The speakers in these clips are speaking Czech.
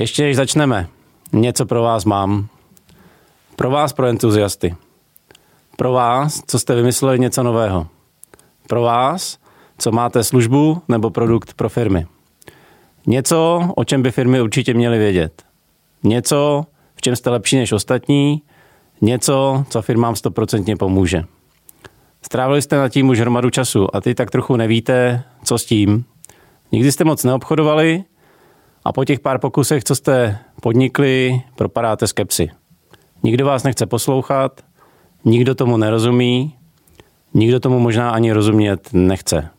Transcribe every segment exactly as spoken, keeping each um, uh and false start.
Ještě než začneme, něco pro vás mám. Pro vás, pro entuziasty. Pro vás, co jste vymysleli něco nového. Pro vás, co máte službu nebo produkt pro firmy. Něco, o čem by firmy určitě měly vědět. Něco, v čem jste lepší než ostatní. Něco, co firmám stoprocentně pomůže. Strávili jste nad tím už hromadu času a ty tak trochu nevíte, co s tím. Nikdy jste moc neobchodovali a po těch pár pokusech, co jste podnikli, propadáte skepsi. Nikdo vás nechce poslouchat, nikdo tomu nerozumí, nikdo tomu možná ani rozumět nechce.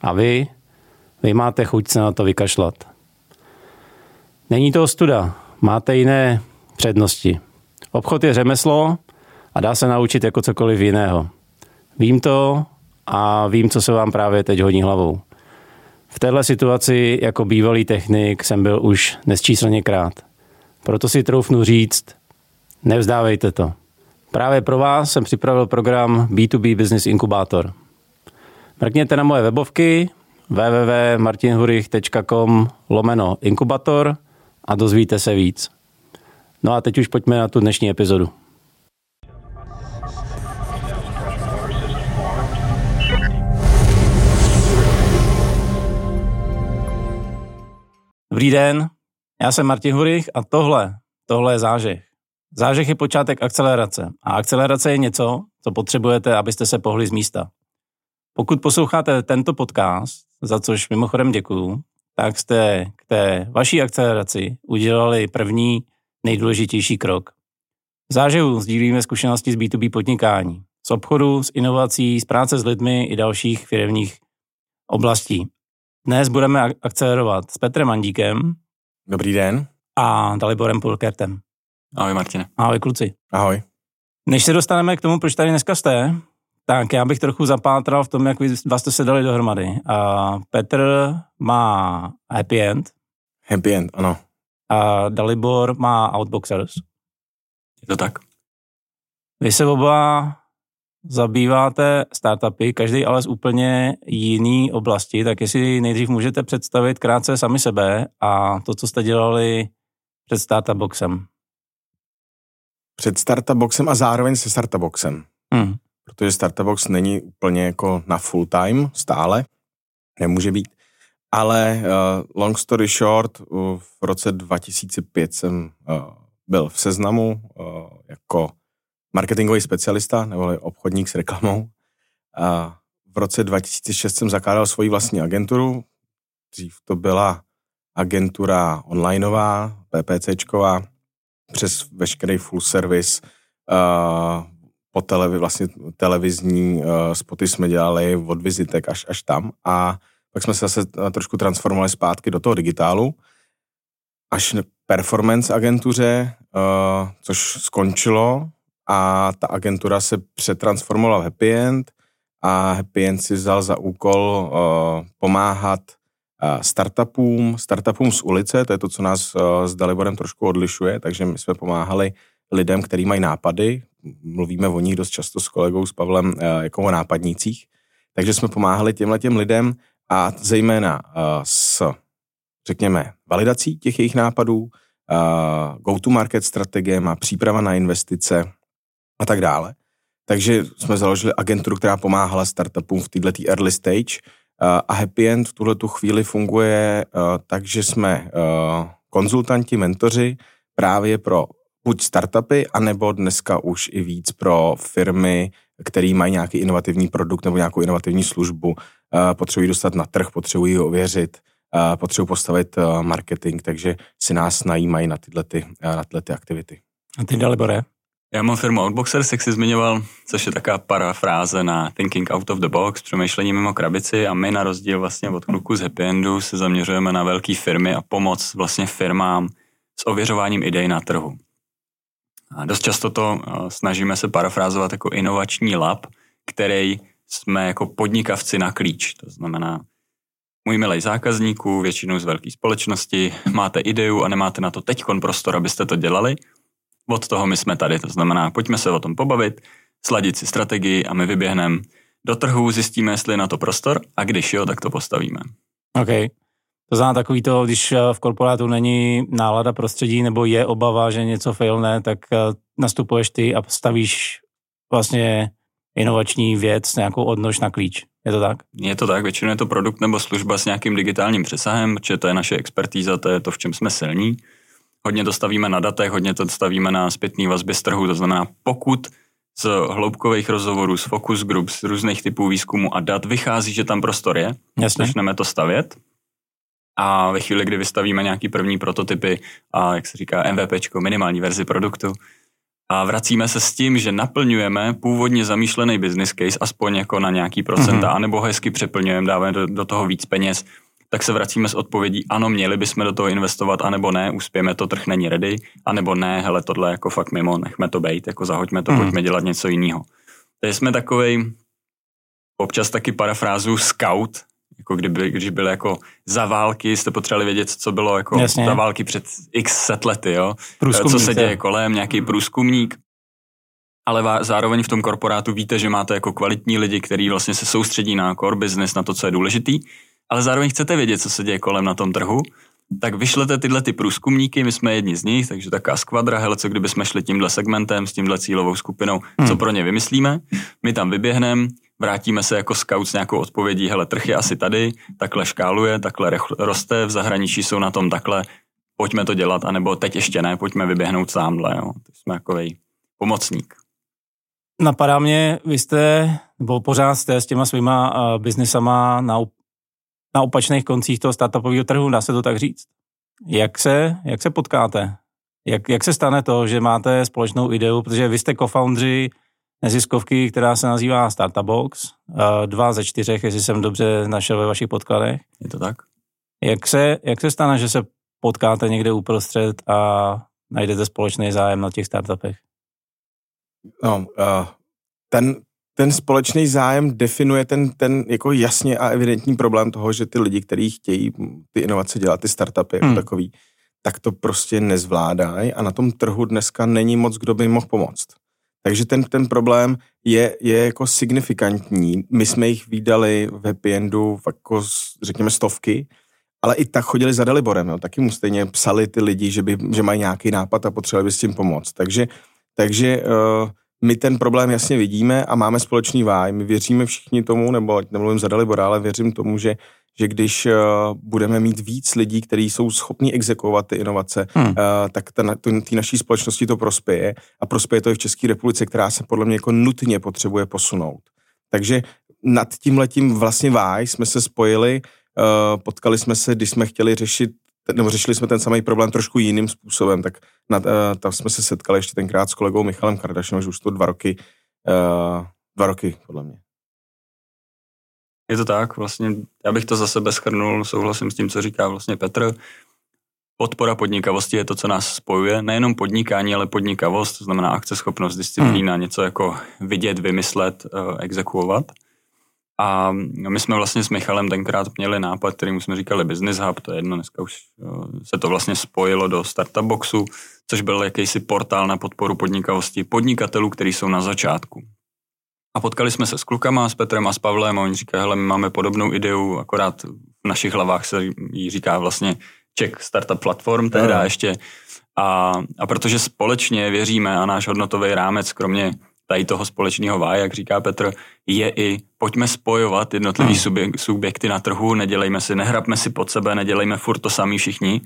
A vy, vy máte chuť se na to vykašlat. Není to ostuda, máte jiné přednosti. Obchod je řemeslo a dá se naučit jako cokoliv jiného. Vím to a vím, co se vám právě teď hodí hlavou. V téhle situaci jako bývalý technik jsem byl už nesčísleněkrát. Proto si troufnu říct, nevzdávejte to. Právě pro vás jsem připravil program bé dvě bé Business Inkubátor. Mrkněte na moje webovky www.martinhurich.com lomeno inkubator a dozvíte se víc. No a teď už pojďme na tu dnešní epizodu. Dobrý den, já jsem Martin Hurich a tohle, tohle je zážeh. Zážeh je počátek akcelerace a akcelerace je něco, co potřebujete, abyste se pohli z místa. Pokud posloucháte tento podcast, za což mimochodem děkuju, tak jste k té vaší akceleraci udělali první nejdůležitější krok. V zážehu sdílíme zkušenosti z bé dvě bé podnikání, z obchodu, z inovací, z práce s lidmi i dalších firemních oblastí. Dnes budeme akcelerovat s Petrem Mandíkem. Dobrý den. A Daliborem Pulkertem. Ahoj Martine. Ahoj kluci. Ahoj. Než se dostaneme k tomu, proč tady dneska jste, tak já bych trochu zapátral v tom, jak vy vás jste se dali dohromady. A Petr má Happy End. Happy End, ano. A Dalibor má Outboxers. Je to tak. Vy se oba zabýváte startupy, každý ale z úplně jiný oblasti, tak jestli nejdřív můžete představit krátce sami sebe a to, co jste dělali před Startup Boxem. Před Startup Boxem a zároveň se Startup Boxem. Hmm. Protože Startup Box není úplně jako na full time stále, nemůže být, ale uh, long story short, uh, v roce dva tisíce pět jsem uh, byl v Seznamu uh, jako marketingový specialista, nebo obchodník s reklamou. A v roce dva tisíce šest jsem zakládal svoji vlastní agenturu. Dřív to byla agentura onlineová, PPCčková, přes veškerý full service. Po televi, vlastně televizní spoty jsme dělali od vizitek až, až tam. A pak jsme se zase trošku transformovali zpátky do toho digitálu. Až performance agentuře, což skončilo, a ta agentura se přetransformovala v Happy End a Happy End si vzal za úkol uh, pomáhat uh, startupům, startupům z ulice, to je to, co nás uh, s Daliborem trošku odlišuje, takže my jsme pomáhali lidem, kteří mají nápady, mluvíme o nich dost často s kolegou, s Pavlem, uh, jako o nápadnících, takže jsme pomáhali těmhle těm lidem a zejména uh, s, řekněme, validací těch jejich nápadů, uh, go-to-market strategiem a příprava na investice, a tak dále. Takže jsme založili agenturu, která pomáhala startupům v této early stage a Happy End v tuhletu chvíli funguje tak, že jsme konzultanti, mentoři právě pro buď startupy, anebo dneska už i víc pro firmy, které mají nějaký inovativní produkt nebo nějakou inovativní službu, potřebují dostat na trh, potřebují ho ověřit, potřebují postavit marketing, takže si nás najímají na tyhle, ty, na tyhle ty aktivity. A ty, Dalibore? Já mám firmu Outboxers, jak jsi zmiňoval, což je taková parafráze na thinking out of the box, přemýšlení mimo krabici a my na rozdíl vlastně od kluku z Happy Endu se zaměřujeme na velké firmy a pomoc vlastně firmám s ověřováním idej na trhu. A dost často to snažíme se parafrázovat jako inovační lab, který jsme jako podnikavci na klíč, to znamená můj milej zákazníků, většinou z velké společnosti, máte ideu a nemáte na to teďkon prostor, abyste to dělali, od toho my jsme tady, to znamená, pojďme se o tom pobavit, sladit si strategii a my vyběhneme do trhu, zjistíme, jestli je na to prostor a když jo, tak to postavíme. OK. To znamená takový to, když v korporátu není nálada prostředí nebo je obava, že něco failne, tak nastupuješ ty a stavíš vlastně inovační věc, nějakou odnož na klíč. Je to tak? Je to tak, většinou je to produkt nebo služba s nějakým digitálním přesahem, protože to je naše expertíza, to je to, v čem jsme silní. Hodně to stavíme na datech, hodně to stavíme na zpětný vazbě z trhu, to znamená, pokud z hloubkových rozhovorů, z focus group, z různých typů výzkumu a dat vychází, že tam prostor je, začneme to stavět. A ve chvíli, kdy vystavíme nějaký první prototypy a, jak se říká, em vé péčko, minimální verzi produktu, a vracíme se s tím, že naplňujeme původně zamýšlený business case, aspoň jako na nějaký procenta, mm-hmm. anebo hezky přeplňujeme, dáváme do, do toho víc peněz, tak se vracíme s odpovědí, ano, měli bychom do toho investovat, anebo ne, uspějeme to, trh není ready, anebo ne, hele, tohle jako fakt mimo, nechme to bejt, jako zahoďme to, mm-hmm. pojďme dělat něco jiného. Takže jsme takovej, občas taky parafrázu scout, jako kdyby, když byly jako za války, jste potřebovali vědět, co bylo jako Jasně. za války před x set lety, jo? Co se děje kolem, nějaký průzkumník, ale vá, zároveň v tom korporátu víte, že máte jako kvalitní lidi, kteří vlastně se soustředí na core business, na to, co je důležitý, ale zároveň chcete vědět, co se děje kolem na tom trhu, tak vyšlete tyhle ty průzkumníky, my jsme jedni z nich, takže taká skvadra, hele, co kdyby jsme šli tímhle segmentem, s tímhle cílovou skupinou, hmm. co pro ně vymyslíme, my tam vyběhneme, vrátíme se jako scout s nějakou odpovědí, hele, trh je asi tady, takhle škáluje, takhle roste, v zahraničí jsou na tom takhle, pojďme to dělat, anebo teď ještě ne, pojďme vyběhnout sámhle, jo. To jsme jakovej pomocník. Napadá mě, vy jste, nebo pořád jste s těma svýma uh, biznisama na, na opačných koncích toho startupového trhu, dá se to tak říct. Jak se, jak se potkáte? Jak, jak se stane to, že máte společnou ideu, protože vy jste co-foundři neziskovky, která se nazývá Startup Box, dva ze čtyřech, jestli jsem dobře našel ve vašich podkladech. Je to tak? Jak se, jak se stane, že se potkáte někde uprostřed a najdete společný zájem na těch startupech? No, uh, ten, ten společný zájem definuje ten, ten jako jasně a evidentní problém toho, že ty lidi, kteří chtějí ty inovace dělat, ty startupy hmm. jako takový, tak to prostě nezvládají a na tom trhu dneska není moc, kdo by jim mohl pomoct. Takže ten, ten problém je, je jako signifikantní. My jsme jich výdali v Happy Endu jako, řekněme, stovky, ale i tak chodili za Daliborem. Jo. Taky mu stejně psali ty lidi, že, by, že mají nějaký nápad a potřebovali by s tím pomoct. Takže, takže uh, my ten problém jasně vidíme a máme společný váj. My věříme všichni tomu, nebo ať nemluvím za Dalibora, ale věřím tomu, že, že když uh, budeme mít víc lidí, kteří jsou schopni exekuovat ty inovace, hmm. uh, tak ta, ty naší společnosti to prospěje a prospěje to i v České republice, která se podle mě jako nutně potřebuje posunout. Takže nad tímhletím vlastně váj jsme se spojili, uh, potkali jsme se, když jsme chtěli řešit, nebo řešili jsme ten samý problém trošku jiným způsobem, tak na, uh, tam jsme se setkali ještě tenkrát s kolegou Michalem Kardašem, že už to dva roky, uh, dva roky, podle mě. Je to tak, vlastně, já bych to za sebe shrnul, souhlasím s tím, co říká vlastně Petr. Podpora podnikavosti je to, co nás spojuje, nejenom podnikání, ale podnikavost, to znamená akceschopnost, disciplína, hmm. něco jako vidět, vymyslet, uh, exekuovat. A my jsme vlastně s Michalem tenkrát měli nápad, kterýmu jsme říkali Business Hub, to je jedno, dneska už se to vlastně spojilo do Startup Boxu, což byl jakýsi portál na podporu podnikavosti podnikatelů, kteří jsou na začátku. A potkali jsme se s klukama, s Petrem a s Pavlem a oni říkají, hele, my máme podobnou ideu, akorát v našich hlavách se jí říká vlastně Czech Startup Platform, teda ještě. A, a protože společně věříme a náš hodnotový rámec, kromě tady toho společného váje, jak říká Petr, je i pojďme spojovat jednotlivý hmm. subjek, subjekty na trhu, nedělejme si, nehrabme si pod sebe, nedělejme furt to samý všichni,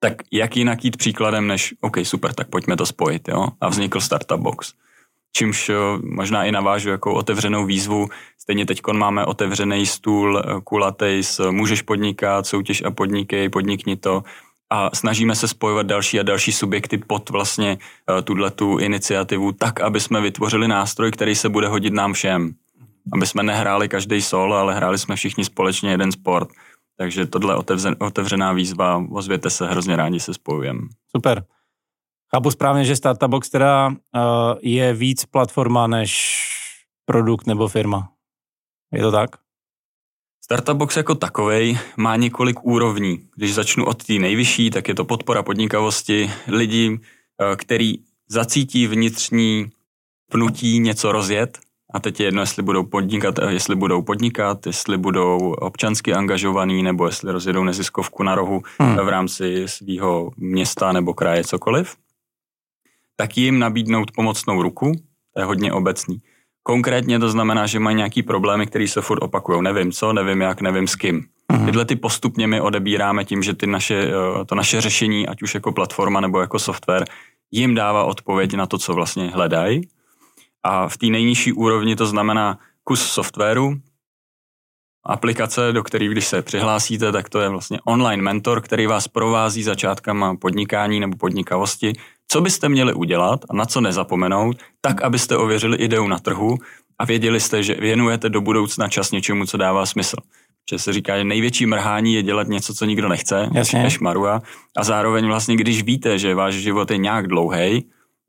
tak jak jinak jít příkladem, než OK, super, tak pojďme to spojit, jo? A vznikl Startup Box. Čímž možná i navážu jako otevřenou výzvu, stejně teďkon máme otevřený stůl kulatej s můžeš podnikat, soutěž a podnikej, podnikni to, a snažíme se spojovat další a další subjekty pod vlastně tuhletu iniciativu tak, aby jsme vytvořili nástroj, který se bude hodit nám všem. Aby jsme nehráli každý solo, ale hráli jsme všichni společně jeden sport. Takže tohle otevřená výzva, ozvěte se, hrozně rádi se spojujeme. Super. Chápu správně, že Startup Box teda je víc platforma než produkt nebo firma. Je to tak? Startup Box jako takovej má několik úrovní. Když začnu od té nejvyšší, tak je to podpora podnikavosti lidí, který zacítí vnitřní pnutí něco rozjet A teď je jedno, jestli budou podnikat, jestli budou podnikat, jestli budou občansky angažovaný, nebo jestli rozjedou neziskovku na rohu hmm. v rámci svého města nebo kraje, cokoliv, tak jim nabídnout pomocnou ruku, to je hodně obecný. Konkrétně to znamená, že mají nějaký problémy, které se furt opakujou. Nevím co, nevím jak, nevím s kým. Hmm. Tyhle ty postupně my odebíráme tím, že ty naše, to naše řešení, ať už jako platforma nebo jako software, jim dává odpověď na to, co vlastně hledají. A v té nejnižší úrovni to znamená kus softwaru, aplikace, do které, když se přihlásíte, tak to je vlastně online mentor, který vás provází začátkama podnikání nebo podnikavosti, co byste měli udělat a na co nezapomenout, tak, abyste ověřili ideu na trhu a věděli jste, že věnujete do budoucna čas něčemu, co dává smysl. Že se říká, že největší mrhání je dělat něco, co nikdo nechce, než marua. A zároveň vlastně, když víte, že váš život je nějak dlouhej,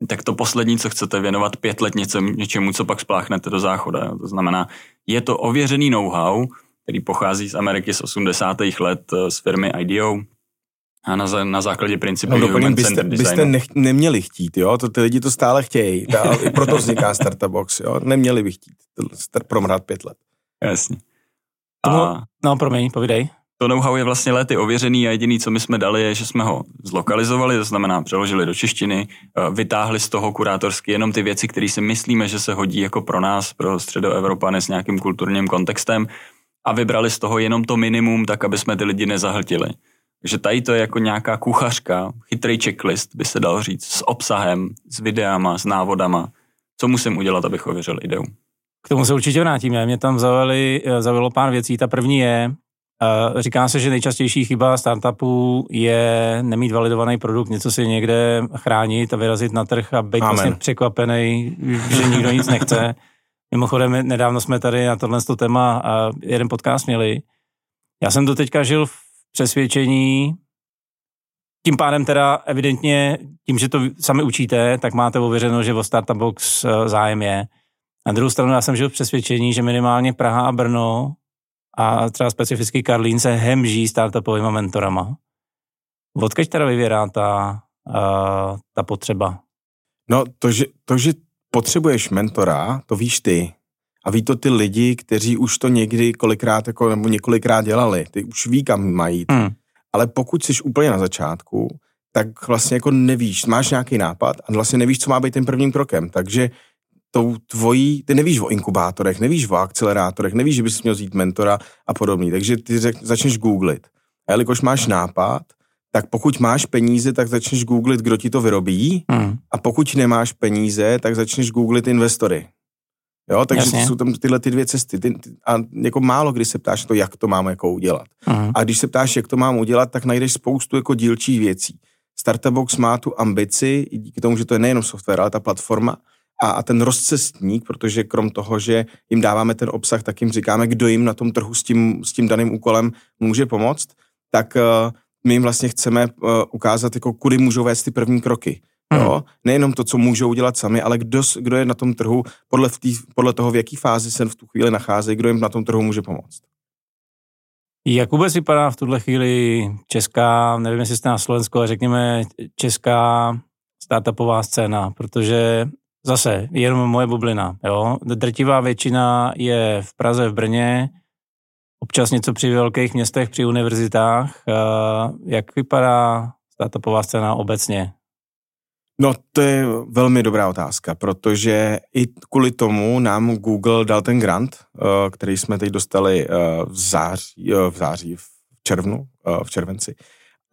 tak to poslední, co chcete věnovat pět let něčemu, co pak spláchnete do záchoda. To znamená, je to ověřený know-how, který pochází z Ameriky z osmdesátých let z firmy I D E O a na, na základě principu no, human centered designu. Byste nech, neměli chtít, jo? To, ty lidi to stále chtějí, ta, proto vzniká Startup Box, jo? Neměli by chtít promrhat pět let. Jasně. A... No, promiň, povídej. To know-how je vlastně léty ověřený a jediný, co my jsme dali, je, že jsme ho zlokalizovali, to znamená přeložili do češtiny, vytáhli z toho kurátorsky jenom ty věci, které si myslíme, že se hodí jako pro nás, pro Středoevropany s nějakým kulturním kontextem a vybrali z toho jenom to minimum, tak aby jsme ty lidi nezahltili. Takže tady to je jako nějaká kuchařka, chytrý checklist, by se dal říct, s obsahem, s videama, s návodama, co musím udělat, abych ověřil ideu. K tomu se určitě vrátíme, mě tam zavali, zavilo pár věcí, ta první je, říká se, že nejčastější chyba startupů je nemít validovaný produkt, něco si někde chránit a vyrazit na trh a být Amen. Vlastně překvapený, že nikdo nic nechce. Mimochodem, nedávno jsme tady na tohle téma a jeden podcast měli. Já jsem do teďka žil v přesvědčení, tím pádem teda evidentně, tím, že to sami učíte, tak máte ověřeno, že o Startup Box zájem je. Na druhou stranu já jsem žil v přesvědčení, že minimálně Praha a Brno a třeba specificky Karlín se hemží startupovýma mentorama. Odkud teda vyvěrá ta, uh, ta potřeba? No to že, to, že potřebuješ mentora, to víš ty. A ví to ty lidi, kteří už to někdy kolikrát jako, nebo několikrát dělali. Ty už ví, kam mají jít. Hmm. Ale pokud jsi úplně na začátku, tak vlastně jako nevíš, máš nějaký nápad a vlastně nevíš, co má být tím prvním krokem. Takže tou tvojí, ty nevíš o inkubátorech, nevíš o akcelerátorech, nevíš, že bys měl vzít mentora a podobně. Takže ty řek, začneš googlit. A jelikož máš nápad, tak pokud máš peníze, tak začneš googlit, kdo ti to vyrobí. Hmm. A pokud nemáš peníze, tak začneš googlit investory. Jo, takže Jasně. jsou tam tyhle ty dvě cesty. Ty, ty, a jako málo kdy se ptáš to, jak to mám jako udělat. Hmm. A když se ptáš, jak to mám udělat, tak najdeš spoustu jako dílčích věcí. Startup Box má tu ambici, díky tomu, že to je nejenom software, ale ta platforma, a ten rozcestník, protože krom toho, že jim dáváme ten obsah, tak jim říkáme, kdo jim na tom trhu s tím, s tím daným úkolem může pomoct, tak uh, my jim vlastně chceme uh, ukázat, jako, kudy můžou vést ty první kroky. Hmm. Jo? Nejenom to, co můžou dělat sami, ale kdo, kdo je na tom trhu, podle, v tý, podle toho, v jaký fázi se v tu chvíli nacházejí, kdo jim na tom trhu může pomoct. Jak vůbec vypadá v tuhle chvíli česká, nevím, jestli jste na Slovensku, ale řekněme česká startupová scéna, protože zase, jenom moje bublina, jo. Drtivá většina je v Praze, v Brně, občas něco při velkých městech, při univerzitách. Jak vypadá startupová scéna obecně? No, to je velmi dobrá otázka, protože i kvůli tomu nám Google dal ten grant, který jsme teď dostali v září, v září, v červnu, v červenci.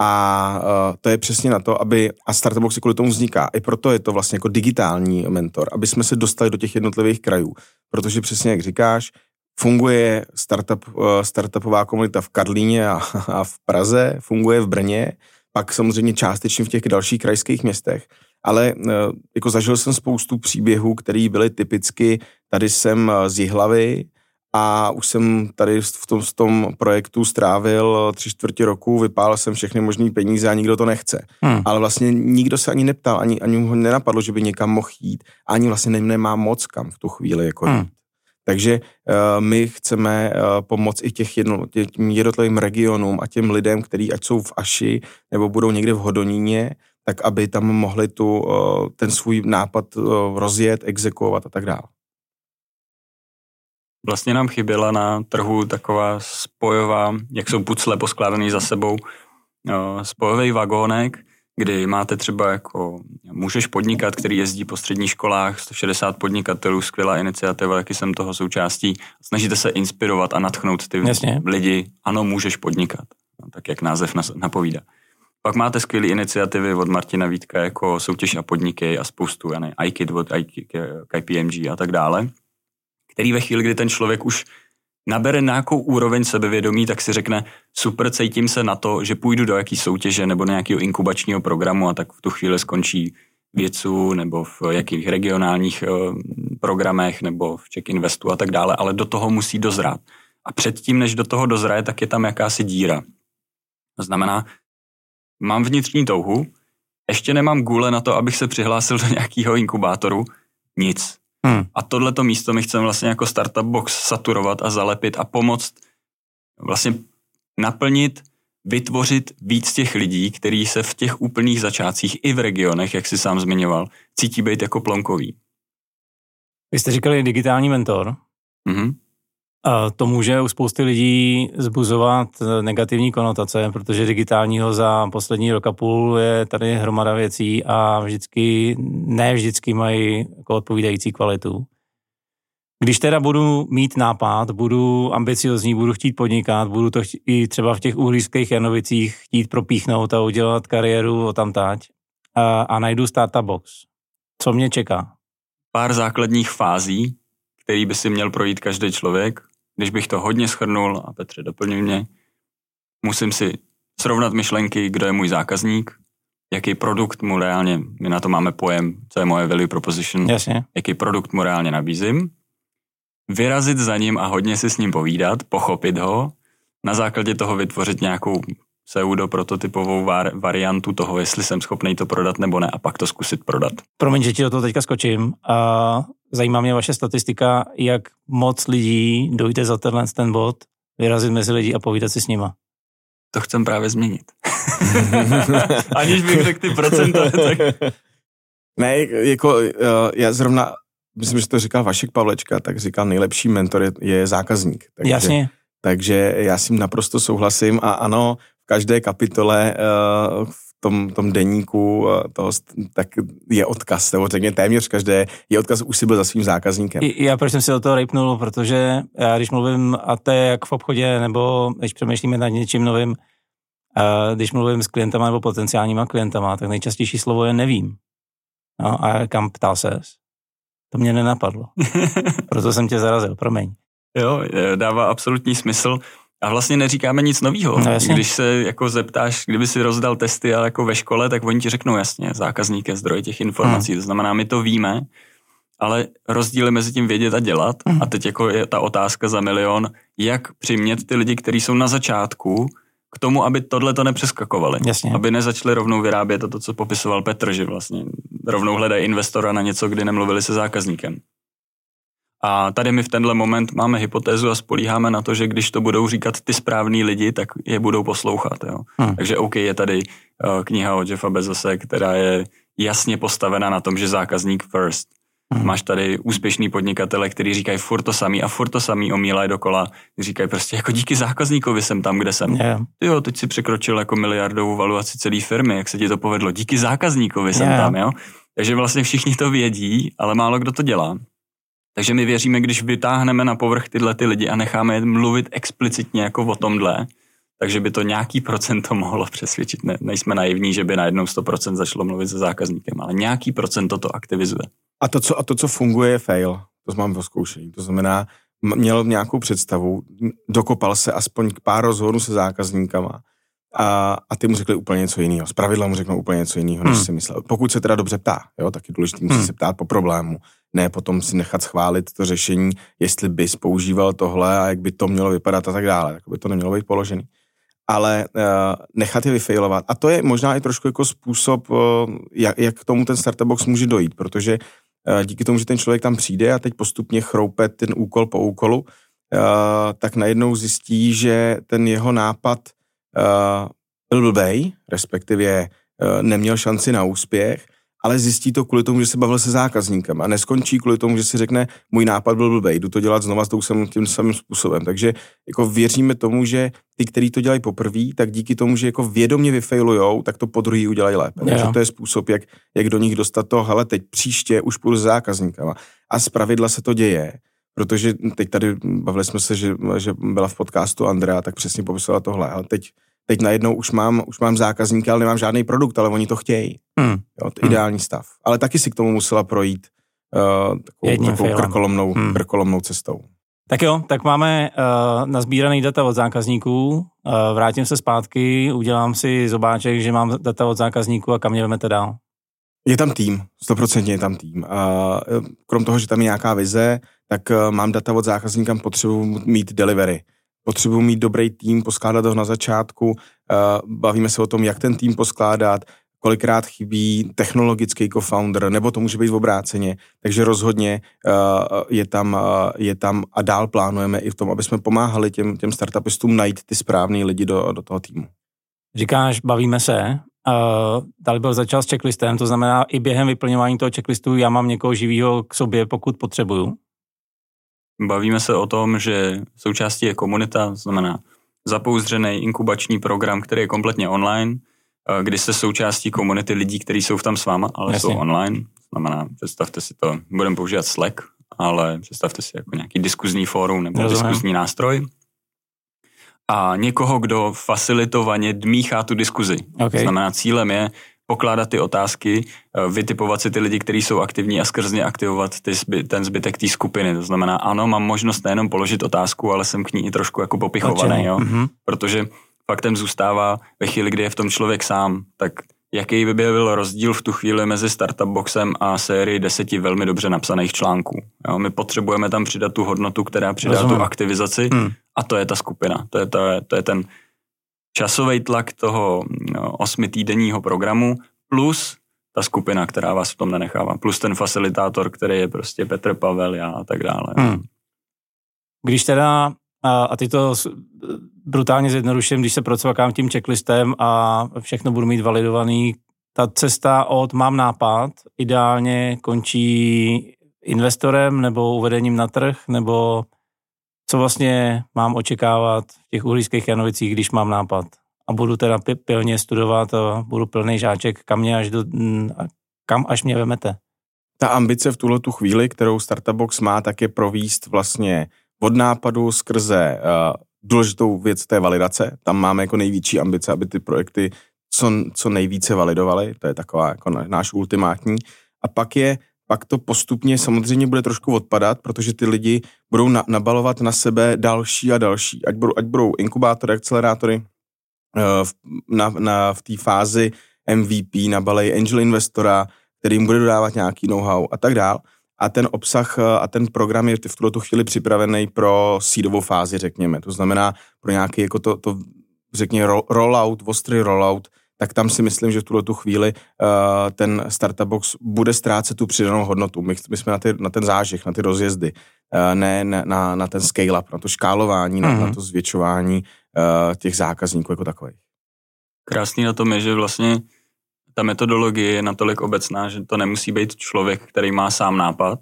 A to je přesně na to, aby, a Startup Box kvůli tomu vzniká, i proto je to vlastně jako digitální mentor, aby jsme se dostali do těch jednotlivých krajů, protože přesně jak říkáš, funguje startup, startupová komunita v Karlíně a, a v Praze, funguje v Brně, pak samozřejmě částečně v těch dalších krajských městech, ale jako zažil jsem spoustu příběhů, které byly typicky, tady jsem z Jihlavy, a už jsem tady v tom, v tom projektu strávil tři čtvrtě roku, vypálil jsem všechny možný peníze a nikdo to nechce. Hmm. Ale vlastně nikdo se ani neptal, ani, ani ho nenapadlo, že by někam mohl jít, ani vlastně ne, nemá moc kam v tu chvíli jako jít. Hmm. Takže uh, my chceme uh, pomoct i těch jedno, tě, jednotlivým regionům a těm lidem, kteří ať jsou v Aši nebo budou někde v Hodoníně, tak aby tam mohli tu, uh, ten svůj nápad uh, rozjet, exekuovat a tak dále. Vlastně nám chyběla na trhu taková spojová, jak jsou pucle poskládaný za sebou, spojový vagónek, kdy máte třeba jako můžeš podnikat, který jezdí po středních školách, sto šedesát podnikatelů, skvělá iniciativa, taky jsem toho součástí. Snažíte se inspirovat a nadchnout ty Jasně. lidi, ano, můžeš podnikat, tak jak název napovídá. Pak máte skvělé iniciativy od Martina Vítka jako Soutěž a podniky a spoustu, já ne, iKid od K P M G a tak dále, který ve chvíli, kdy ten člověk už nabere nějakou úroveň sebevědomí, tak si řekne, super, cítím se na to, že půjdu do jaký soutěže nebo do nějakého inkubačního programu a tak v tu chvíli skončí věcu nebo v jakých regionálních programech nebo v CzechInvestu a tak dále, ale do toho musí dozrát. A předtím, než do toho dozraje, tak je tam jakási díra. To znamená, mám vnitřní touhu, ještě nemám gule na to, abych se přihlásil do nějakého inkubátoru, nic. Hmm. A tohleto místo my chceme vlastně jako Startup Box saturovat a zalepit a pomoct vlastně naplnit, vytvořit víc těch lidí, kteří se v těch úplných začátcích i v regionech, jak jsi sám zmiňoval, cítí být jako plonkový. Vy jste říkali digitální mentor. Mhm. To může u spousty lidí zbuzovat negativní konotace, protože digitálního za poslední rok a půl je tady hromada věcí a vždycky, ne vždycky mají jako odpovídající kvalitu. Když teda budu mít nápad, budu ambiciozní, budu chtít podnikat, budu to chtít, i třeba v těch uhlířských Janovicích chtít propíchnout a udělat kariéru o tamtať a, a najdu Startup Box. Co mě čeká? Pár základních fází, který by si měl projít každý člověk. Když bych to hodně shrnul, a Petře, doplňuj mě, musím si srovnat myšlenky, kdo je můj zákazník, jaký produkt mu reálně, my na to máme pojem, co je moje value proposition, Jasně. jaký produkt mu reálně nabízím, vyrazit za ním a hodně si s ním povídat, pochopit ho, na základě toho vytvořit nějakou pseudoprototypovou var, variantu toho, jestli jsem schopný to prodat nebo ne, a pak to zkusit prodat. Promiň, že ti do toho teďka skočím. A zajímá mě vaše statistika, jak moc lidí dojde za tenhle ten bod, vyrazit mezi lidi a povídat si s nima. To chcem právě změnit. Aniž bych řekl ty procenta. Tak... Ne, jako já zrovna, myslím, že to říkal Vašek Pavlečka, tak říkal, nejlepší mentor je, je zákazník. Takže, Jasně. Takže já s tím naprosto souhlasím a ano, každé kapitole uh, v tom, tom deníku uh, toho, tak je odkaz, nebo řekně téměř každé je odkaz, už si byl za svým zákazníkem. I, já proč jsem si do toho rejpnul, protože já když mluvím, a to je jak v obchodě, nebo když přemýšlíme nad něčím novým, uh, když mluvím s klientama nebo potenciálníma klientama, tak nejčastější slovo je nevím. No, a kam ptal ses? To mě nenapadlo. Proto jsem tě zarazil, promiň. Jo, dává absolutní smysl. A vlastně neříkáme nic novýho. No, když se jako zeptáš, kdyby si rozdal testy ale jako ve škole, tak oni ti řeknou jasně, zákazník je zdroj těch informací. Hmm. To znamená, my to víme, ale rozdíly mezi tím vědět a dělat. Hmm. A teď jako je ta otázka za milion, jak přimět ty lidi, kteří jsou na začátku, k tomu, aby tohle to nepřeskakovali. Jasně. Aby nezačali rovnou vyrábět to, co popisoval Petr, že vlastně rovnou hledají investora na něco, kdy nemluvili se zákazníkem. A tady my v tenhle moment máme hypotézu a spolíháme na to, že když to budou říkat ty správný lidi, tak je budou poslouchat. Jo? Hmm. Takže OK, je tady kniha od Jeffa Bezose, která je jasně postavena na tom, že zákazník first. Hmm. Máš tady úspěšný podnikatele, který říkají furt to samý a furt to samý omílají dokola. Říkají prostě jako díky zákazníkovi jsem tam, kde jsem. Yeah. Jo, teď si překročil jako miliardovou valuaci celé firmy, jak se ti to povedlo. Díky zákazníkovi jsem yeah. tam. Jo? Takže vlastně všichni to vědí, ale málo kdo to dělá. Takže my věříme, když vytáhneme na povrch tyhle ty lidi a necháme je mluvit explicitně jako o tomhle, takže by to nějaký procento mohlo přesvědčit. Ne, nejsme naivní, že by najednou sto procent začalo mluvit se zákazníkem, ale nějaký procento to aktivizuje. A to, co, a to, co funguje, je fail. To mám v zkoušení. To znamená, měl nějakou představu, dokopal se aspoň k pár rozhovorů se zákazníkama a, a ty mu řekli úplně něco jiného. Zpravidla mu řeknou úplně něco jiného, než hmm. si myslel. Pokud se teda dobře ptá, jo, tak je důležité, musí hmm. se ptát po problému. Ne potom si nechat schválit to řešení, jestli bys používal tohle a jak by to mělo vypadat a tak dále. Tak by to nemělo být položený. Ale uh, nechat je vyfailovat. A to je možná i trošku jako způsob, uh, jak, jak k tomu ten Startup Box může dojít, protože uh, díky tomu, že ten člověk tam přijde a teď postupně chroupe ten úkol po úkolu, uh, tak najednou zjistí, že ten jeho nápad uh, byl blbej, respektive uh, neměl šanci na úspěch, ale zjistí to kvůli tomu, že se bavil se zákazníkem a neskončí kvůli tomu, že si řekne, můj nápad byl blbej, jdu to dělat znova s tím samým způsobem. Takže jako věříme tomu, že ty, kteří to dělají poprvé, tak díky tomu, že jako vědomě vyfailujou, tak to podruhé udělají lépe. Yeah. Takže to je způsob, jak, jak do nich dostat to, hele, teď příště už půjdu s zákazníkama. A zpravidla se to děje. Protože teď tady bavili jsme se, že, že byla v podcastu Andrea, tak přesně popisala tohle. Ale teď, teď najednou už mám, už mám zákazníka, ale nemám žádný produkt, ale oni to chtějí. Hmm. Jo, to je ideální hmm. stav. Ale taky si k tomu musela projít uh, takovou, takovou krkolomnou, hmm. krkolomnou cestou. Tak jo, tak máme uh, nazbíraný data od zákazníků, uh, vrátím se zpátky, udělám si zobáček, že mám data od zákazníků a kam mě vemete dál. Je tam tým, sto procent je tam tým. A krom toho, že tam je nějaká vize, tak mám data od zákazníka, potřebuji mít delivery. Potřebuji mít dobrý tým, poskládat ho na začátku, bavíme se o tom, jak ten tým poskládat, kolikrát chybí technologický co-founder, nebo to může být v obráceně. Takže rozhodně je tam, je tam a dál plánujeme i v tom, aby jsme pomáhali těm, těm startupistům najít ty správný lidi do, do toho týmu. Říkáš, bavíme se. Uh, Dalibor začal s checklistem, to znamená i během vyplňování toho checklistu já mám někoho živýho k sobě, pokud potřebuju. Bavíme se o tom, že součástí je komunita, to znamená zapouzdřený inkubační program, který je kompletně online, kdy se součástí komunity lidí, kteří jsou tam s váma, ale jasně, jsou online. Znamená, představte si to, budeme používat Slack, ale představte si jako nějaký diskuzní fórum nebo Rozumím. diskuzní nástroj. A někoho, kdo facilitovaně dmíchá tu diskuzi. Okay. To znamená, cílem je pokládat ty otázky, vytipovat si ty lidi, kteří jsou aktivní a skrz ně aktivovat ty zby, ten zbytek té skupiny. To znamená, ano, mám možnost nejenom položit otázku, ale jsem k ní i trošku jako popichovaný. Jo? Mm-hmm. Protože faktem zůstává ve chvíli, kdy je v tom člověk sám, tak jaký by byl rozdíl v tu chvíli mezi Startup Boxem a sérií deseti velmi dobře napsaných článků. Jo? My potřebujeme tam přidat tu hodnotu, která přidá Rozumím. tu aktivizaci, hmm. a to je ta skupina. To je, to je, to je ten časový tlak toho osmitýdenního programu plus ta skupina, která vás v tom nenechává. Plus ten facilitátor, který je prostě Petr, Pavel, já a tak dále. Hmm. Když teda, a ty to brutálně zjednoduším, když se procvakám tím checklistem a všechno budu mít validovaný, ta cesta od mám nápad ideálně končí investorem nebo uvedením na trh, nebo co vlastně mám očekávat v těch Uhlířských Janovicích, když mám nápad. A budu teda pilně studovat a budu plný žáček, kam mě až, do, kam až mě vemete. Ta ambice v tuhle tu chvíli, kterou Startup Box má, tak je províst vlastně od nápadu skrze uh, důležitou věc té validace. Tam máme jako největší ambice, aby ty projekty co, co nejvíce validovaly. To je taková jako náš ultimátní. A pak je pak to postupně samozřejmě bude trošku odpadat, protože ty lidi budou na, nabalovat na sebe další a další. Ať budou, ať budou inkubátory, akcelerátory na, na, v té fázi M V P, nabalej angel investora, který jim bude dodávat nějaký know-how a tak dál. A ten obsah a ten program je v tuto chvíli připravený pro seedovou fázi, řekněme. To znamená pro nějaký, jako to, to řekněme, rollout, ostrý rollout, tak tam si myslím, že v tuhle tu chvíli uh, ten Startup Box bude ztrácet tu přidanou hodnotu. My, my jsme na, ty, na ten zážeh, na ty rozjezdy, uh, ne na, na ten scale-up, na to škálování, mm-hmm. na, na to zvětšování uh, těch zákazníků jako takových. Krásný na tom je, že vlastně ta metodologie je natolik obecná, že to nemusí být člověk, který má sám nápad,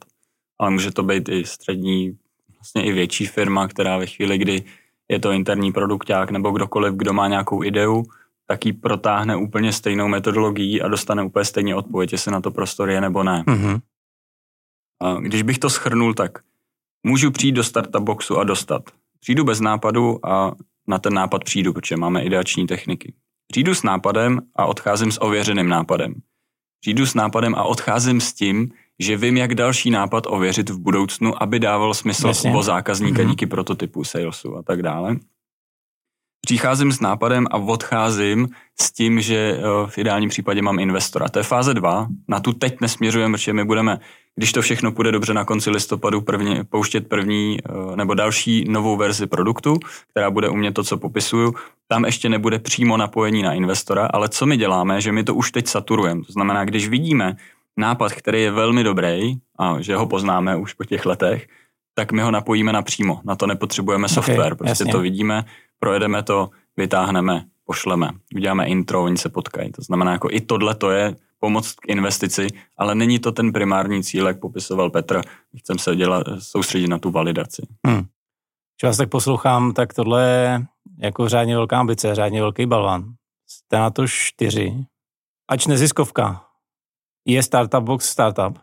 ale může to být i střední, vlastně i větší firma, která ve chvíli, kdy je to interní produkták nebo kdokoliv, kdo má nějakou ideu, tak ji protáhne úplně stejnou metodologií a dostane úplně stejně odpověď, jestli na to prostor je nebo ne. Mm-hmm. A když bych to shrnul, tak můžu přijít do Startup Boxu a dostat. Přijdu bez nápadu a na ten nápad přijdu, protože máme ideační techniky. Přijdu s nápadem a odcházím s ověřeným nápadem. Přijdu s nápadem a odcházím s tím, že vím, jak další nápad ověřit v budoucnu, aby dával smysl pro zákazníka mm-hmm. díky prototypu, salesu a tak dále. Přicházím s nápadem a odcházím s tím, že v ideálním případě mám investora. To je fáze dva. Na tu teď nesměřujeme, protože my budeme, když to všechno půjde dobře na konci listopadu, první, pouštět první nebo další novou verzi produktu, která bude u mě to, co popisuju. Tam ještě nebude přímo napojení na investora, ale co my děláme, že my to už teď saturujeme. To znamená, když vidíme nápad, který je velmi dobrý a že ho poznáme už po těch letech, tak my ho napojíme napřímo. Na to nepotřebujeme software, okay, prostě jasně. to vidíme, projedeme to, vytáhneme, pošleme, uděláme intro, oni se potkají. To znamená, jako i tohle to je pomoct k investici, ale není to ten primární cíl, jak popisoval Petr. Chcem se dělat, soustředit na tu validaci. Hmm. Když vás tak poslouchám, tak tohle je jako řádně velká ambice, řádně velký balvan. Jste na to čtyři. Ač neziskovka, je Startup Box startup?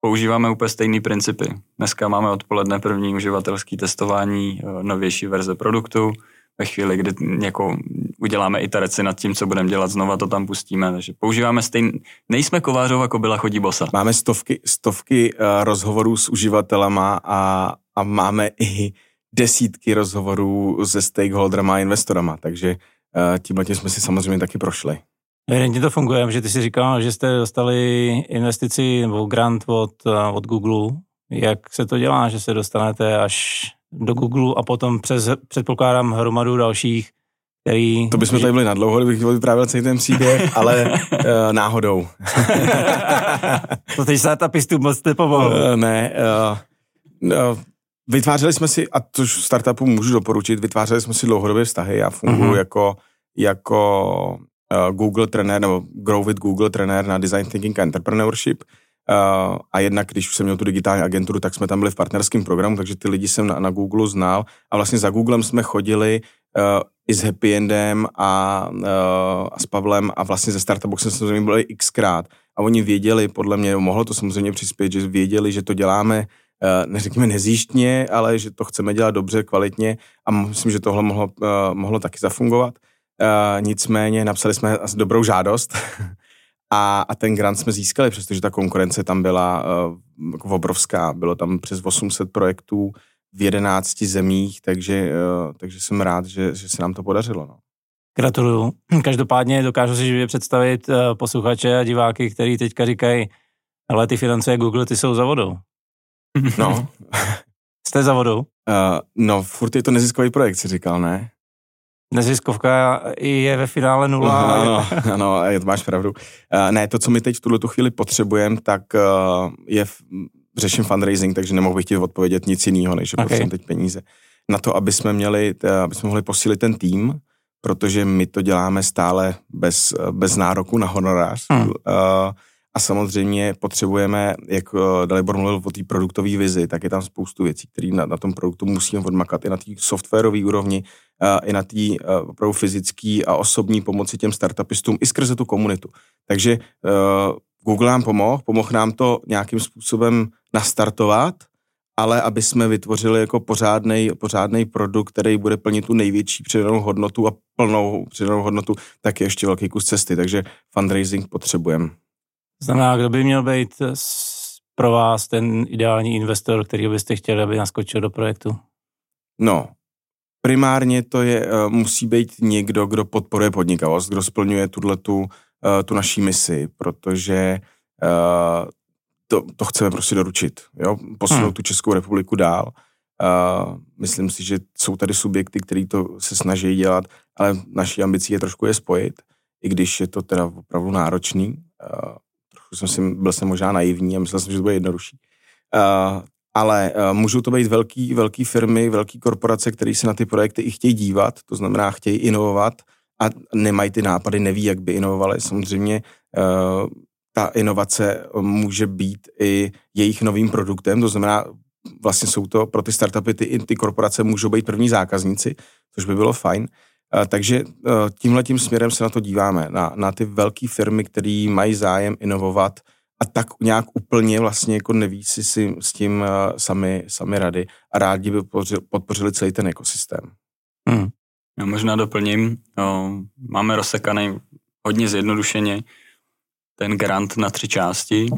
Používáme úplně stejný principy. Dneska máme odpoledne první uživatelské testování novější verze produktu. Ve chvíli, kdy jako uděláme iteraci nad tím, co budeme dělat, znova to tam pustíme. Takže používáme stejný, nejsme Kovářova kobyla chodí bosa. Máme stovky, stovky rozhovorů s uživatelama a, a máme i desítky rozhovorů se stakeholderama a investorama, takže tímhle tím jsme si samozřejmě taky prošli. Evidentně to funguje, že ty si říkal, že jste dostali investici nebo grant od, od Google. Jak se to dělá, že se dostanete až do Google a potom přes, předpokládám hromadu dalších, který... To bychom tady byli na dlouho, kdybych chtěl vyprávěl celý ten příběh, ale uh, náhodou. To teď startupistů moc nepomohlo. Uh, ne, uh, no, vytvářeli jsme si, a to startupu můžu doporučit, vytvářeli jsme si dlouhodobě vztahy. Já funguji uh-huh. jako, jako Google trenér, nebo Grow with Google trenér na Design Thinking a Entrepreneurship. A jednak, když jsem měl tu digitální agenturu, tak jsme tam byli v partnerském programu, takže ty lidi jsem na, na Googleu znal a vlastně za Googlem jsme chodili uh, i s Happy Endem a, uh, a s Pavlem a vlastně ze Startup Boxem jsme samozřejmě byli xkrát a oni věděli, podle mě, mohlo to samozřejmě přispět, že věděli, že to děláme, uh, neřekněme nezjištně, ale že to chceme dělat dobře, kvalitně a myslím, že tohle mohlo, uh, mohlo taky zafungovat. Uh, nicméně napsali jsme dobrou žádost a, a ten grant jsme získali, přestože ta konkurence tam byla uh, obrovská. Bylo tam přes osm set projektů v jedenácti zemích, takže, uh, takže jsem rád, že, že se nám to podařilo. No. Gratuluju. Každopádně dokážu si živě představit uh, posluchače a diváky, kteří teďka říkají, ale ty finance Google, ty jsou za vodou. No. Jste za vodou? Uh, no, furt je to neziskový projekt, si říkal, ne? Neziskovka je ve finále nula. Ano, ano, ano, máš pravdu. Ne, to, co my teď v tuhle tu chvíli potřebujeme, tak je, řeším fundraising, takže nemohu bych ti odpovědět nic jiného, než že okay. Potřebujeme teď peníze. Na to, aby jsme měli, aby jsme mohli posílit ten tým, protože my to děláme stále bez, bez nároku na honorář. Hmm. A samozřejmě potřebujeme, jak Dalibor mluvil o té produktové vizi, tak je tam spoustu věcí, které na, na tom produktu musíme odmakat i na té softwarové úrovni, i na té opravdu fyzické a osobní pomoci těm startupistům i skrze tu komunitu. Takže Google nám pomohl, pomohl nám to nějakým způsobem nastartovat, ale aby jsme vytvořili jako pořádnej, pořádnej produkt, který bude plnit tu největší přidanou hodnotu a plnou přidanou hodnotu, tak je ještě velký kus cesty, takže fundraising potřebujeme. Znamená, kdo by měl být pro vás ten ideální investor, který byste chtěli, aby naskočil do projektu? No, primárně to je, musí být někdo, kdo podporuje podnikavost, kdo splňuje tuto tu naší misi, protože to, to chceme prostě doručit, jo? Posunout hmm. tu Českou republiku dál. Myslím si, že jsou tady subjekty, který to se snaží dělat, ale naší ambicí je trošku je spojit, i když je to teda opravdu náročný. Jsem si, byl jsem možná naivní a myslel jsem, že to bude jednodušší. Uh, ale uh, můžou to být velký, velký firmy, velký korporace, které se na ty projekty i chtějí dívat, to znamená chtějí inovovat a nemají ty nápady, neví, jak by inovovali. Samozřejmě uh, ta inovace může být i jejich novým produktem, to znamená vlastně jsou to pro ty startupy, ty, ty korporace můžou být první zákazníci, což by bylo fajn. Takže tímhletím směrem se na to díváme, na, na ty velké firmy, které mají zájem inovovat a tak nějak úplně vlastně jako neví si, si s tím sami, sami rady a rádi by podpořili celý ten ekosystém. Hmm. Já možná doplním, no, máme rozsekaný hodně zjednodušeně ten grant na tři části,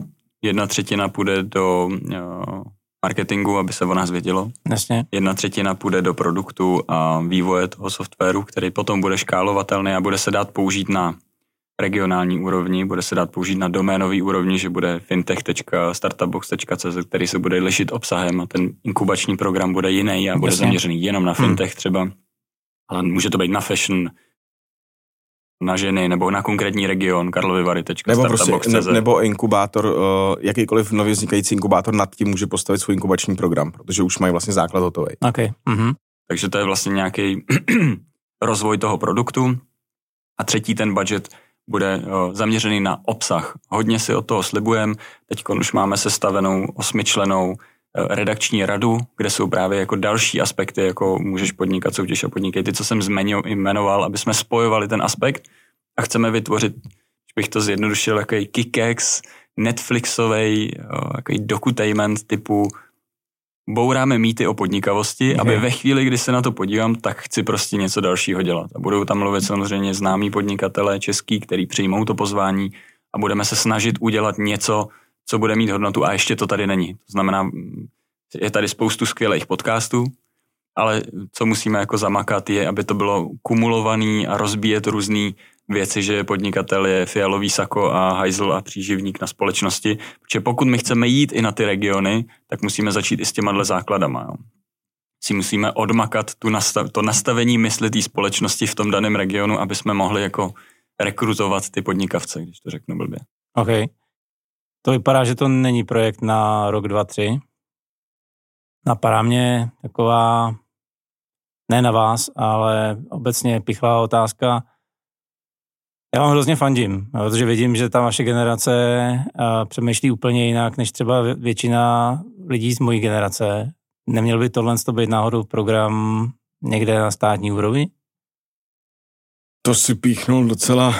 jedna třetina půjde do... Jo, marketingu, aby se o nás vědělo. Jasně. Jedna třetina půjde do produktu a vývoje toho softwaru, který potom bude škálovatelný a bude se dát použít na regionální úrovni, bude se dát použít na doménový úrovni, že bude fintech tečka startupbox tečka cz, který se bude lišit obsahem a ten inkubační program bude jiný a bude Jasně. zaměřený jenom na fintech hmm. třeba. Ale může to být na fashion, na ženy, nebo na konkrétní region, Karlovy Vary. Nebo, prostě, ne, nebo inkubátor, uh, jakýkoliv nově vznikající inkubátor nad tím může postavit svůj inkubační program, protože už mají vlastně základ hotový. Okay. Mm-hmm. Takže to je vlastně nějaký rozvoj toho produktu A třetí ten budget bude zaměřený na obsah. Hodně si od toho slibujeme. Teď už máme sestavenou osmičlennou redakční radu, kde jsou právě jako další aspekty, jako můžeš podnikat, soutěž a podnikej, ty, co jsem jmenoval, aby jsme spojovali ten aspekt a chceme vytvořit, bych to zjednodušil, takový kickex, Netflixovej, takový dokutainment typu bouráme mýty o podnikavosti, okay. Aby ve chvíli, kdy se na to podívám, tak chci prostě něco dalšího dělat. A budou tam mluvit samozřejmě známí podnikatelé český, který přijmou to pozvání a budeme se snažit udělat něco, co bude mít hodnotu a ještě to tady není. To znamená, je tady spoustu skvělých podcastů, ale co musíme jako zamakat je, aby to bylo kumulovaný a rozbíjet různý věci, že podnikatel je fialový sako a hajzl a příživník na společnosti. Protože pokud my chceme jít i na ty regiony, tak musíme začít i s těma základama. Jo. Si musíme odmakat tu nastav, to nastavení mysli té společnosti v tom daném regionu, aby jsme mohli jako rekrutovat ty podnikavce, když to řeknu blbě. Okay. To vypadá, že to není projekt na rok, dva, tři. Napadá mě taková, ne na vás, ale obecně pichlá otázka. Já vám hrozně fandím, protože vidím, že ta vaše generace přemýšlí úplně jinak, než třeba většina lidí z mojí generace. Neměl by tohle být náhodou program někde na státní úrovni? To si píchnul docela,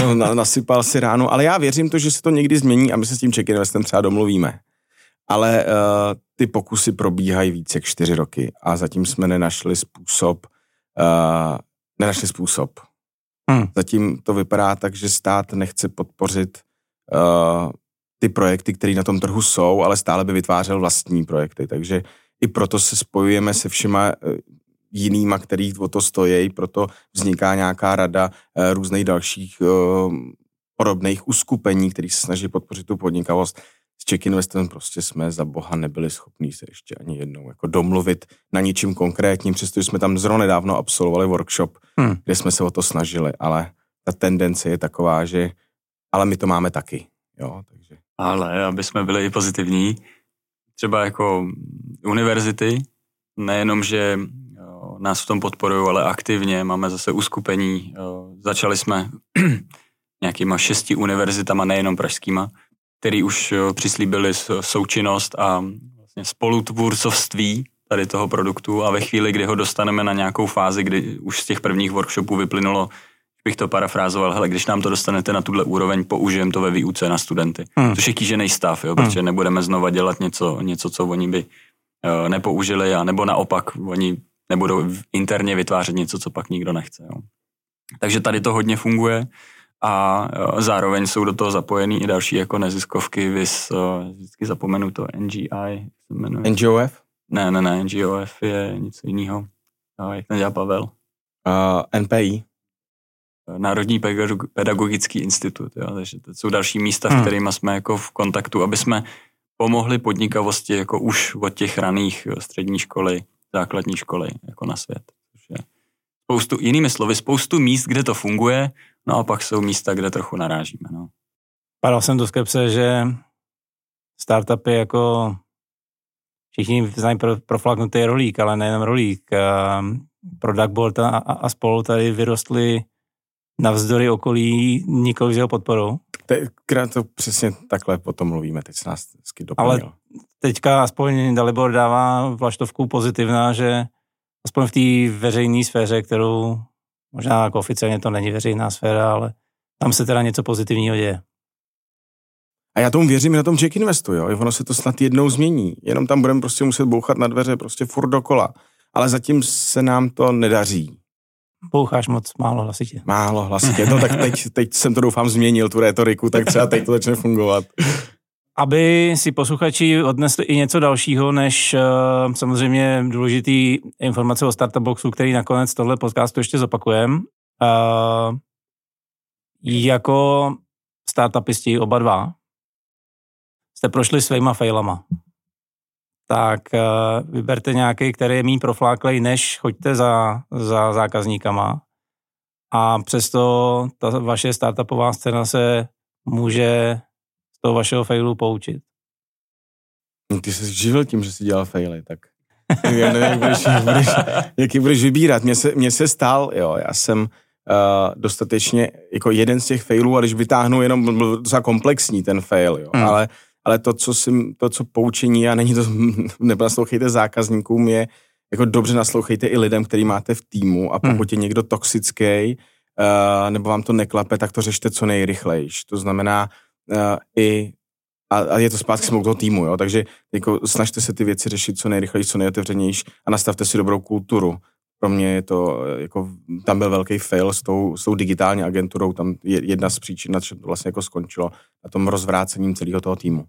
no, nasypal si ránu, ale já věřím to, že se to někdy změní a my se s tím CzechInvestem třeba domluvíme. Ale uh, ty pokusy probíhají více jak čtyři roky a zatím jsme nenašli způsob, uh, nenašli způsob. Hmm. Zatím to vypadá tak, že stát nechce podpořit uh, ty projekty, které na tom trhu jsou, ale stále by vytvářel vlastní projekty, takže i proto se spojujeme se všema uh, jinýma, kterých o to stojí, proto vzniká nějaká rada uh, různých dalších uh, podobných uskupení, které se snaží podpořit tu podnikavost. S CzechInvestem prostě jsme za boha nebyli schopní se ještě ani jednou jako domluvit na něčím konkrétním, přestože jsme tam zrovna nedávno absolvovali workshop, hmm. kde jsme se o to snažili, ale ta tendence je taková, že ale my to máme taky, jo, takže. Ale aby jsme byli i pozitivní, třeba jako univerzity, nejenom, že jo, nás v tom podporují, ale aktivně, máme zase uskupení, jo, začali jsme nějakýma šesti univerzitama, nejenom pražskýma, který už přislíbili součinnost a vlastně spolutvůrcovství tady toho produktu a ve chvíli, kdy ho dostaneme na nějakou fázi, kdy už z těch prvních workshopů vyplynulo, bych to parafrázoval, hele, když nám to dostanete na tuhle úroveň, použijeme to ve výuce na studenty. Hmm. Což je kýženej stav, jo, protože hmm. nebudeme znova dělat něco, něco, co oni by uh, nepoužili, a nebo naopak, oni nebudou interně vytvářet něco, co pak nikdo nechce. Jo. Takže tady to hodně funguje. A zároveň jsou do toho zapojený i další jako neziskovky, vis, vždycky zapomenu to, N G I, se jmenuje. N G O F? Ne, ne, ne, N G O F je něco jiného. Jak to dělá Pavel? Uh, N P I. Národní pedagogický institut, jo, takže to jsou další místa, hmm. v kterými jsme jako v kontaktu, aby jsme pomohli podnikavosti jako už od těch raných, jo, střední školy, základní školy, jako na svět. Spoustu, jinými slovy, spoustu míst, kde to funguje, no a pak jsou místa, kde trochu narážíme. No. Padal jsem do skepse, že startupy jako všichni znají pro, proflaknutý rolík, ale nejenom rolík. Productboard a, a, a spolu tady vyrostly navzdory okolí, nikoli s jeho podporou. To přesně takhle potom mluvíme, teď se nás vždycky doplnil. Ale teďka aspoň Dalibor dává vlaštovku pozitivná, že aspoň v té veřejné sféře, kterou možná jako oficiálně to není veřejná sféra, ale tam se teda něco pozitivního děje. A já tomu věřím i na tom CzechInvestu, jo. Ono se to snad jednou změní. Jenom tam budeme prostě muset bouchat na dveře prostě furt dokola. Ale zatím se nám to nedaří. Boucháš moc málo hlasitě. Málo hlasitě. No tak teď, teď jsem to doufám změnil, tu rétoriku, tak třeba teď to začne fungovat. Aby si posluchači odnesli i něco dalšího, než uh, samozřejmě důležitý informace o Startup Boxu, který nakonec tohle podcastu ještě zopakujem. Uh, jako startupisti oba dva jste prošli svýma failama. Tak uh, vyberte nějaký, který je méně profláklej, než choďte za, za zákazníkama. A přesto ta vaše startupová scéna se může toho vašeho failu poučit. Ty jsi živil tím, že jsi dělal faily, tak já nevím, jak budeš, budeš, jaký budeš vybírat. Mně se, mně se stál, jo, já jsem Uh, dostatečně, jako jeden z těch failů, a když vytáhnu jenom, byl docela komplexní ten fail, jo, mm. ale, ale to, co si, to, co poučení, a není to, nenaslouchejte zákazníkům, je, jako dobře naslouchejte i lidem, který máte v týmu, a pokud mm. je někdo toxický, uh, nebo vám to neklape, tak to řešte co nejrychlejš. To znamená uh, i, a, a je to zpátky smlouk toho týmu, jo, takže jako snažte se ty věci řešit co nejrychlejš, co nejotevřenějš a nastavte si dobrou kulturu. Pro mě je to, jako, tam byl velký fail s tou, s tou digitální agenturou, tam je jedna z příčin, na čem to vlastně jako skončilo, na tom rozvrácením celého toho týmu.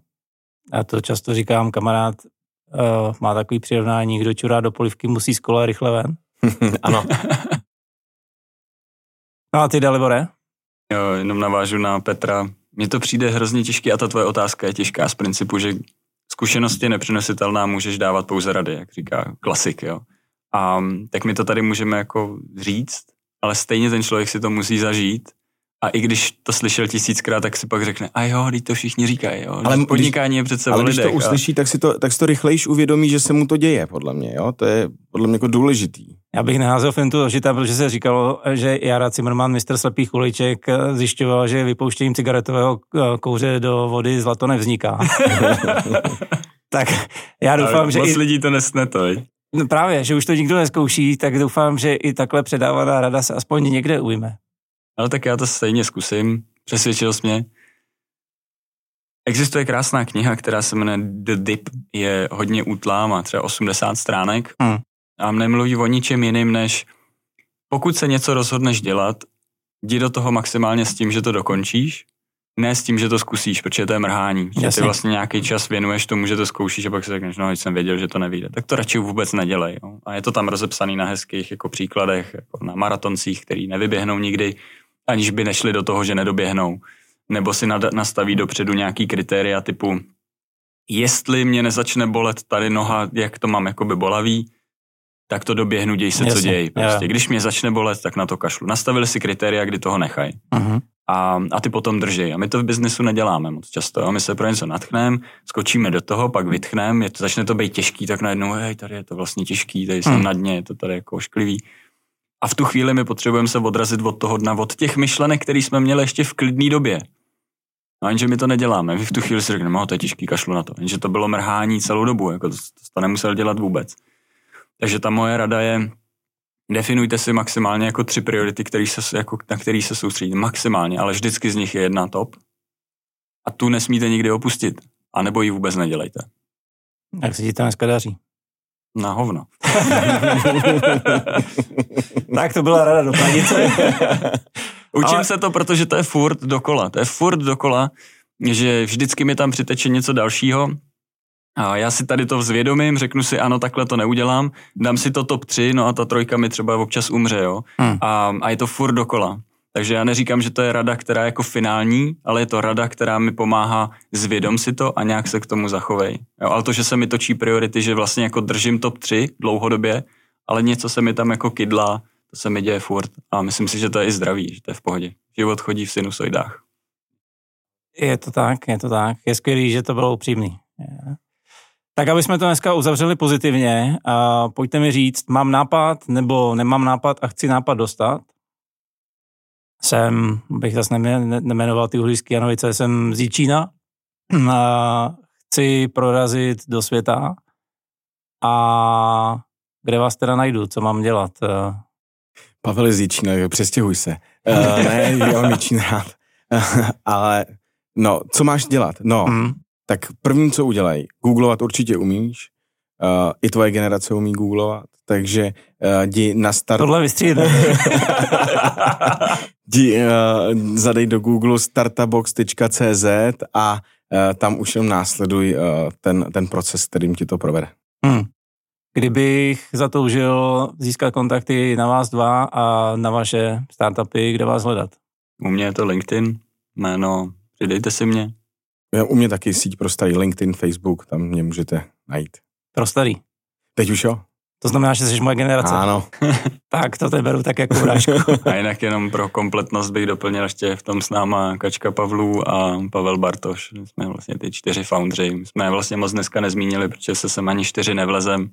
Já to často říkám, kamarád uh, má takový přirovnání, kdo čurá do polivky, musí z kola rychle ven. Ano. No a ty, Dalibore? Jo, jenom navážu na Petra. Mně to přijde hrozně těžké a ta tvoje otázka je těžká z principu, že zkušenost je nepřenositelná, můžeš dávat pouze rady, jak říká klasik, jo. A tak my to tady můžeme jako říct, ale stejně ten člověk si to musí zažít. A i když to slyšel tisíckrát, tak si pak řekne, a jo, teď to všichni říkají, jo. Ale podnikání je přece o lidech. Ale když to uslyší, a... tak si to, tak si to rychlejš uvědomí, že se mu to děje, podle mě, jo. To je podle mě jako důležitý. Já bych neházel fintu do žita, protože se říkalo, že Jara Zimmermann, mistr slepých kuliček, zjišťoval, že vypouštěním cigaretového kouře do vody zlato nevzniká. Tak já doufám, že moc i... lidí to nesne to, je? No právě, že už to nikdo nezkouší, tak doufám, že i takhle předávaná rada se aspoň někde ujme. Ale tak já to stejně zkusím, přesvědčil jsi mě. Existuje krásná kniha, která se jmenuje The Dip, je hodně útlá, má třeba osmdesát stránek hmm. a nemluví o ničem jiným, než pokud se něco rozhodneš dělat, jdi do toho maximálně s tím, že to dokončíš, ne s tím, že to zkusíš, protože to je mrhání. Že ty vlastně nějaký čas věnuješ tomu, že to zkoušíš a pak si řekneš, no, jsem věděl, že to nevyjde. Tak to radši vůbec nedělej. Jo? A je to tam rozepsaný na hezkých jako příkladech, jako na maratoncích, který nevyběhnou nikdy, aniž by nešli do toho, že nedoběhnou. Nebo si nad, nastaví dopředu nějaký kritéria typu, jestli mě nezačne bolet tady noha, jak to mám jakoby bolavý, tak to doběhnu, děj se, jasně, co děj. Prostě. Když mě začne bolet, tak na to kašlu. Nastavili si kritéria, kdy toho nechají. Uh-huh. A, a ty potom držej. A my to v biznesu neděláme moc často. Jo? My se pro něco natchneme, skočíme do toho, pak vytchneme, začne to být těžký, tak najednou, hej, tady je to vlastně těžký, tady jsem hmm. na dně, je to tady jako ošklivý. A v tu chvíli my potřebujeme se odrazit od toho dna, od těch myšlenek, které jsme měli ještě v klidné době. No, jenže my to neděláme. My v tu chvíli si řekneme, no, to je těžký, kašlu na to. Jenže to bylo mrhání celou dobu, jako to, to nemusel dělat vůbec. Takže ta moje rada je, definujte si maximálně jako tři priority, který se, jako, na který se soustředíte. Maximálně, ale vždycky z nich je jedna top. A tu nesmíte nikdy opustit. A nebo ji vůbec nedělejte. Jak se ti to dneska daří? Na hovno. Tak to byla rada do panice. Učím ale... se to, protože to je furt dokola. To je furt dokola, že vždycky mi tam přiteče něco dalšího. A já si tady to vzvědomím, řeknu si, ano, takhle to neudělám, dám si to top tři, no a ta trojka mi třeba občas umře, jo. Hmm. A, a je to furt dokola. Takže já neříkám, že to je rada, která je jako finální, ale je to rada, která mi pomáhá, zvědom si to a nějak se k tomu zachovej. Jo, ale to, že se mi točí priority, že vlastně jako držím top tři dlouhodobě, ale něco se mi tam jako kydlá, to se mi děje furt. A myslím si, že to je i zdravý, že to je v pohodě. Život chodí v sinusoidách. Je to tak, je to tak. Je skvělý, že to bylo upřímný. Yeah. Tak aby jsme to dneska uzavřeli pozitivně, a pojďte mi říct, mám nápad nebo nemám nápad a chci nápad dostat. Jsem, bych zase nemenoval ty uhlířské janovice, jsem z Jičína, a chci prorazit do světa a kde vás teda najdu, co mám dělat? Pavel je z Jičína, přestěhuj se. Uh, ne, já mám Jičín rád. Ale no, co máš dělat? No. Mm. Tak první, co udělej, googlovat určitě umíš, uh, i tvoje generace umí googlovat, takže uh, jdi na start... Tohle vystřídne. Jdi, uh, zadej do Google startup box tečka cé zet a uh, tam už jenom následuj uh, ten, ten proces, kterým ti to provede. Hmm. Kdybych zatoužil získat kontakty na vás dva a na vaše startupy, kde vás hledat? U mě je to LinkedIn, jméno, přidejte si mě. U mě taky síť pro starý, LinkedIn, Facebook, tam mě můžete najít. Pro starý? Teď už jo. To znamená, že jsi moje generace. Ano. Tak to teď beru tak jako urážku. A jinak jenom pro kompletnost bych doplnil ještě v tom s náma Kačka Pavlů a Pavel Bartoš. My jsme vlastně ty čtyři foundři. My jsme vlastně moc dneska nezmínili, protože se sem ani čtyři nevlezem,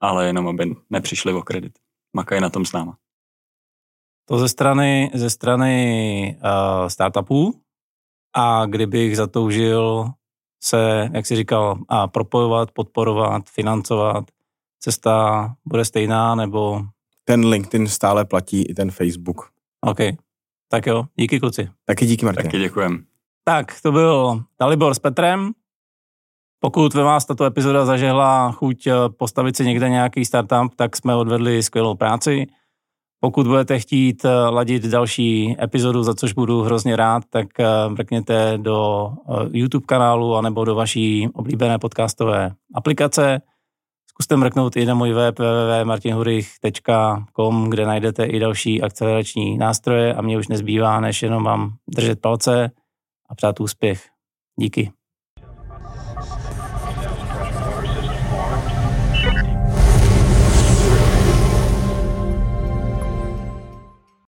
ale jenom aby nepřišli o kredit. Makaj na tom s náma. To ze strany, ze strany uh, startupů, a kdybych zatoužil se, jak jsi říkal, a propojovat, podporovat, financovat, cesta bude stejná, nebo... Ten LinkedIn stále platí i ten Facebook. OK, tak jo, díky kluci. Taky díky, Martin. Taky děkujem. Tak, to byl Dalibor s Petrem. Pokud ve vás tato epizoda zažehla chuť postavit si někde nějaký startup, tak jsme odvedli skvělou práci. Pokud budete chtít ladit další epizodu, za což budu hrozně rád, tak mrkněte do YouTube kanálu anebo do vaší oblíbené podcastové aplikace. Zkuste mrknout i na můj web w w w tečka martin hurich tečka com, kde najdete i další akcelerační nástroje a mě už nezbývá, než jenom vám držet palce a přát úspěch. Díky.